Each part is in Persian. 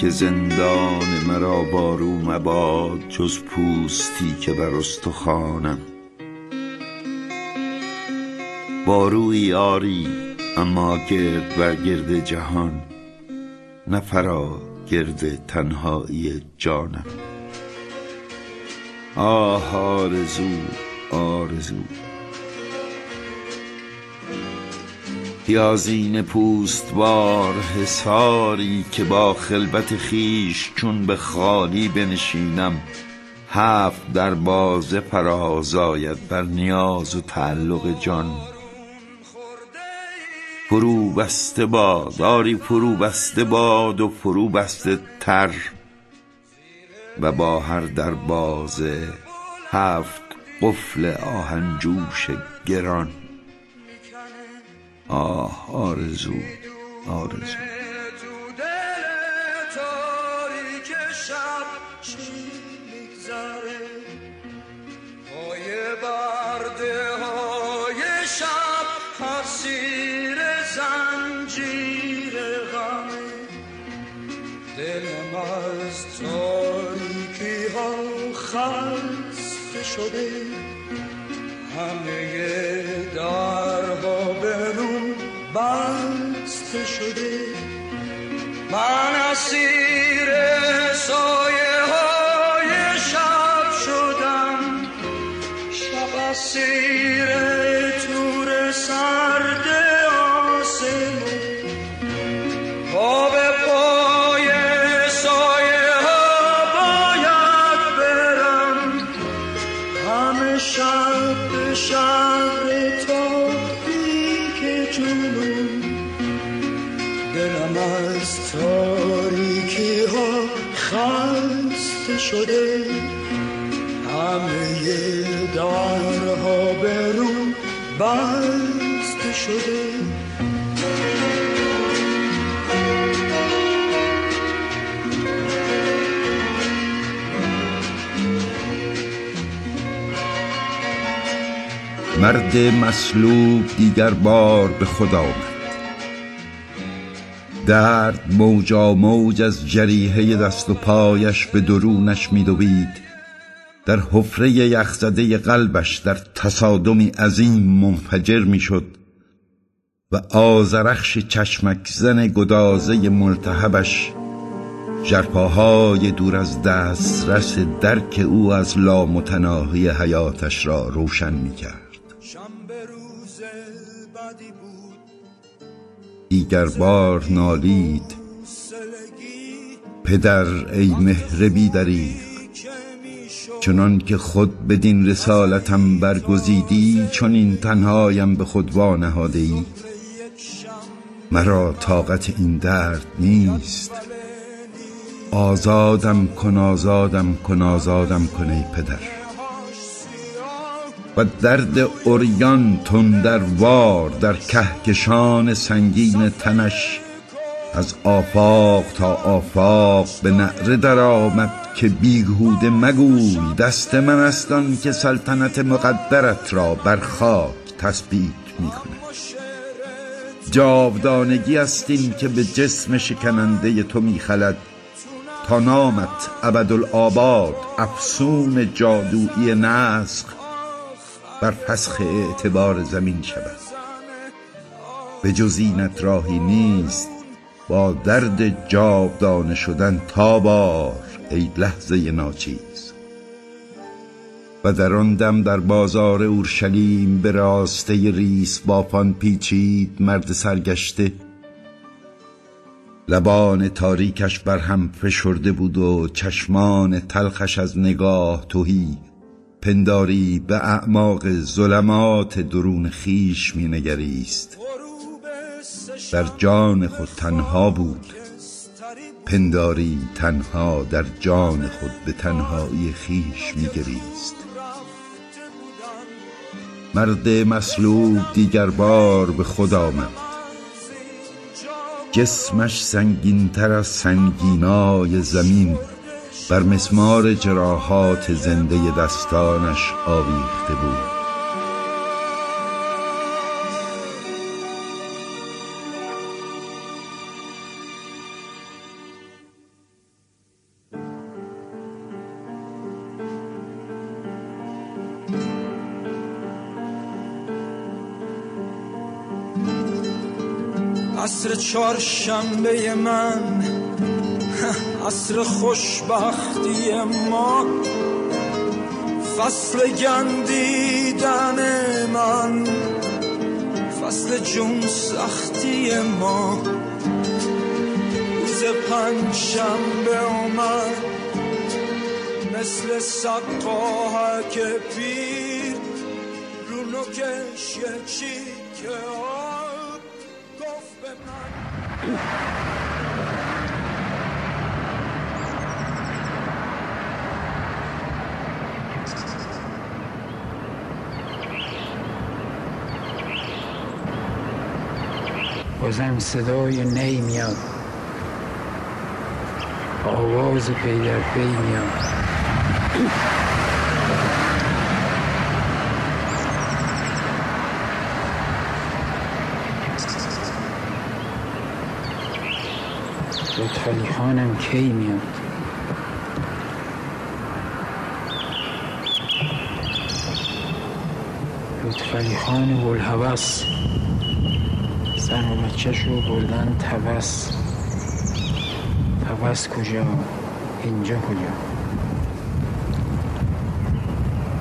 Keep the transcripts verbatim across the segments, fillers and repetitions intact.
که زندان مرا بارو مباد جز پوستی که بر استخوانم. باروی آری اما گرد بر گرد جهان، نه فرا گرد تنهایی جانم. آه آرزو آرزو پیازین پوست بار حصاری که با خلبت خیش چون به خالی بنشینم، هفت در بازه فراز آید بر نیاز و تعلق جان. فرو بسته باد آری، فرو بسته باد و فرو بسته تر، و با هر در بازه هفت قفل آهنجوش گران. آه آرزو آرزو خسته شده، همه درها بنون بسته شده، من اسیر سایه های شب شدم، شب اسیر تور سرد آسمون، خواب شده، همه درها به رو بسته شده. مرد مصلوب دیگر بار به خود آمد، درد موجا موج از جریحه دست و پایش به درونش می دوید. در حفره یخزده قلبش در تصادمی عظیم منفجر می شد و آذرخش چشمک زن گدازه ملتهبش ژرفاهای دور از دسترس درک او از لامتناهی حیاتش را روشن می کرد. دیگر بار نالید پدر ای مهر بی دریغ، چنان که خود بدین رسالتم برگزیدی چون این تنهایم به خود وا نهاده ای. مرا طاقت این درد نیست، آزادم کن آزادم کن آزادم کن ای پدر. و درد اوریان تندروار در کهکشان سنگین تنش از آفاق تا آفاق به نعره در آمد که بیهوده مگوی دست من است آن که سلطنت مقدرت را بر خاک تثبیت می کند. جاودانگی است این که به جسم شکننده تو می خلد تا نامت ابدالآباد افسون جادویی نسخ بر فسخ اعتبار زمین شود. به جز اینت راهی نیست، با درد جاودانه شدن تا بار ای لحظه ناچیز. و در آن دم در بازار اورشلیم به راسته ریس بافان پیچید مرد سرگشته، لبان تاریکش بر هم فشرده بود و چشمان تلخش از نگاه تهی، پنداری به اعماق ظلمات درون خیش می نگریست. در جان خود تنها بود، پنداری تنها در جان خود به تنهایی خیش می گریست. مرد مصلوب دیگر بار به خود آمد، جسمش سنگین‌تر از سنگینای زمین بر مسمار جراحات زنده دستانش آویخته بود. عصر چهارشنبه من، عصر خوشبختی ما، فصل گندیدن من، فصل جون سختی ما. روز پنجشنبه اومد مثل سقاهک پیر، رو نوکش یه چیک آب گفت به من. بازم صدای نی میاد، آواز پی در پی میاد. لطفعلی خانم کی میاد؟ لطفعلی خان بلحوث زن و بچه شو بردن توس. توس کجا؟ اینجا کجا؟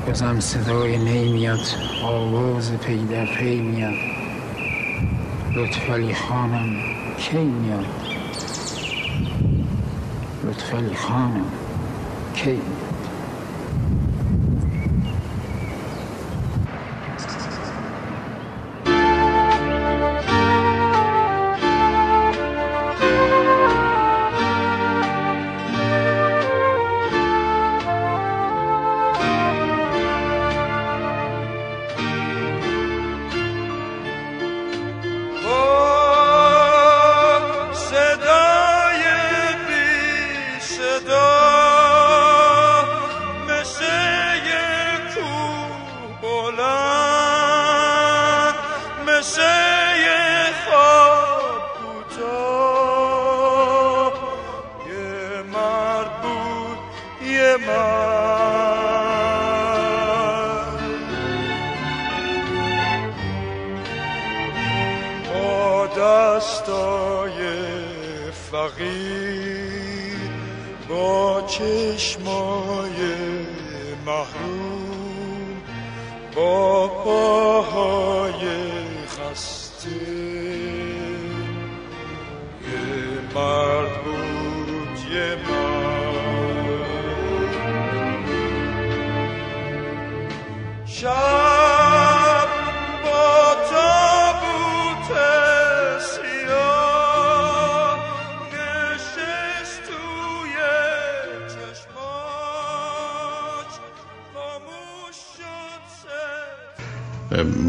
بازم صدای نی میاد، آواز پی در پی میاد. لطفعلی خانم کی میاد؟ لطفعلی خانم کی میاد؟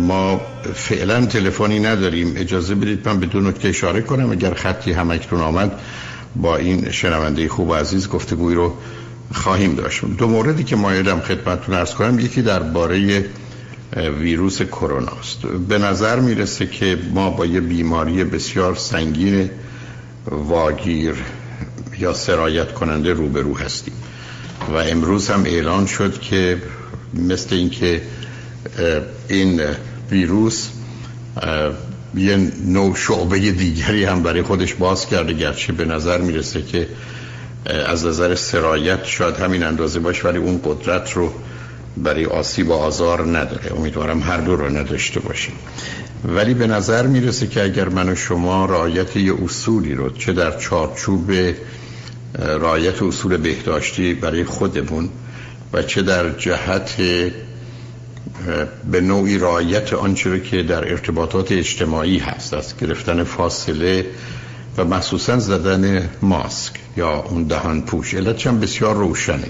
ما فعلا تلفنی نداریم، اجازه بدید من به دو نکته اشاره کنم. اگر خطی همکتون آمد با این شنونده خوب و عزیز گفتگوی رو خواهیم داشت. دو موردی که مایلم خدمتتون عرض کنم، یکی درباره ویروس کرونا است. به نظر میرسه که ما با یه بیماری بسیار سنگین واگیر یا سرایت کننده روبرو هستیم و امروز هم اعلان شد که مثل اینکه این ویروس یه نوع شعبه دیگری هم برای خودش باز کرده، گرچه به نظر میرسه که از نظر سرایت شاید همین اندازه باشه ولی اون قدرت رو برای آسیب و آزار نداره. امیدوارم هر دو رو نداشته باشیم، ولی به نظر میرسه که اگر من و شما رعایت یه اصولی رو چه در چارچوب رعایت اصول بهداشتی برای خودمون و چه در جهت به نوعی رعایت آنچه که در ارتباطات اجتماعی هست، از گرفتن فاصله و مخصوصا زدن ماسک یا اون دهان پوش، علتش هم بسیار روشنه.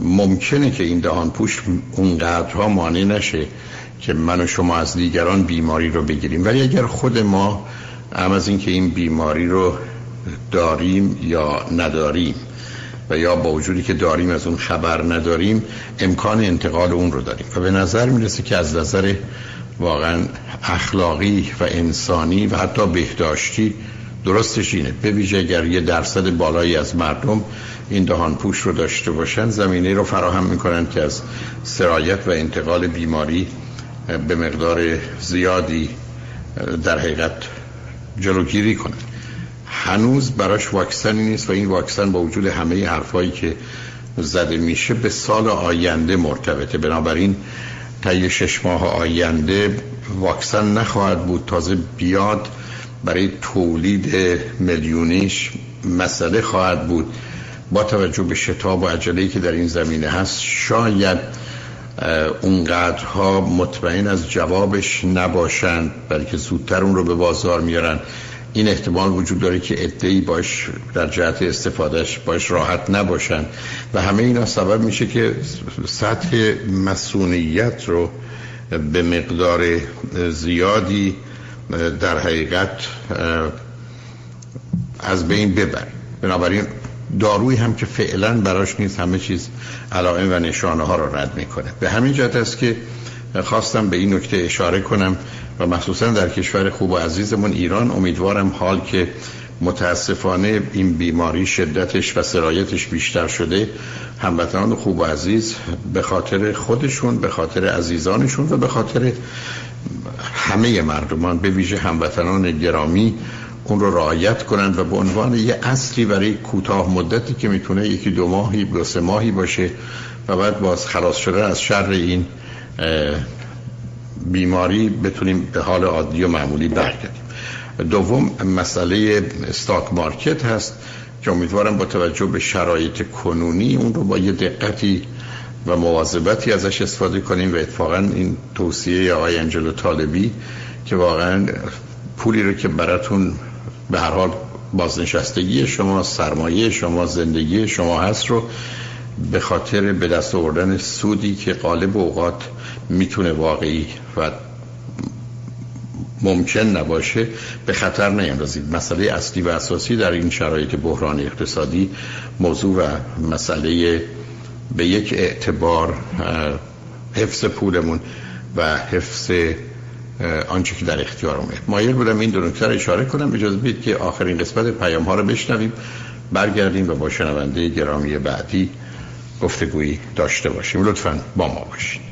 ممکنه که این دهان پوش اونقدرها مانع نشه که من و شما از دیگران بیماری رو بگیریم، ولی اگر خود ما هم از این که این بیماری رو داریم یا نداریم و یا با وجودی که داریم از اون خبر نداریم، امکان انتقال اون رو داریم و به نظر میرسه که از نظر واقعا اخلاقی و انسانی و حتی بهداشتی درستش اینه، به ویژه اگر یه درصد بالایی از مردم این دهان پوش رو داشته باشن، زمینه رو فراهم میکنن که از سرایت و انتقال بیماری به مقدار زیادی در حقیقت جلوگیری کنه. هنوز براش واکسنی نیست و این واکسن با وجود همه حرفایی که زده میشه به سال آینده مرتبطه، بنابراین طی شش ماه آینده واکسن نخواهد بود. تازه بیاد برای تولید میلیونیش مسئله خواهد بود. با توجه به شتاب و عجله‌ای که در این زمینه هست شاید اونقدرها مطمئن از جوابش نباشند، بلکه زودتر اون رو به بازار میارن. این احتمال وجود داره که عده‌ای باش در جهت استفادهش باش راحت نباشن و همه اینا سبب میشه که سطح مسئولیت رو به مقدار زیادی در حقیقت از بین ببر. بنابراین دارویی هم که فعلا براش نیست، همه چیز علائم و نشانه ها رو رد میکنه. به همین جهت است که خواستم به این نکته اشاره کنم و مخصوصا در کشور خوب و عزیزمون ایران امیدوارم حال که متاسفانه این بیماری شدتش و سرایتش بیشتر شده، هموطنان خوب و عزیز به خاطر خودشون، به خاطر عزیزانشون و به خاطر همه مردمان به ویژه هموطنان گرامی اون رو رعایت کنند و به عنوان یه اصلی برای کوتاه مدتی که میتونه یکی دو ماهی دو سه ماهی باشه و بعد باز خلاص شده از شر این بیماری بتونیم به حال عادی و معمولی برگردیم. دوم مسئله استاک مارکت هست که امیدوارم با توجه به شرایط کنونی اون رو با یه دقتی و مواظبتی ازش استفاده کنیم و اتفاقا این توصیه آقای انجلو طالبی که واقعا پولی رو که براتون به هر حال بازنشستگی شما، سرمایه شما، زندگی شما هست رو به خاطر به دست آوردن سودی که غالب اوقات میتونه واقعی و ممکن نباشه به خطر نیندازید. مسئله اصلی و اساسی در این شرایط بحران اقتصادی موضوع و مسئله به یک اعتبار حفظ پولمون و حفظ آنچه که در اختیارمه. مایل بودم این دو نکته رو اشاره کنم. اجازه بدید که آخرین قسمت پیام ها رو بشنویم، برگردیم و با شنونده گرامی بعدی گفتگویی داشته باشیم. لطفاً با ما باشید.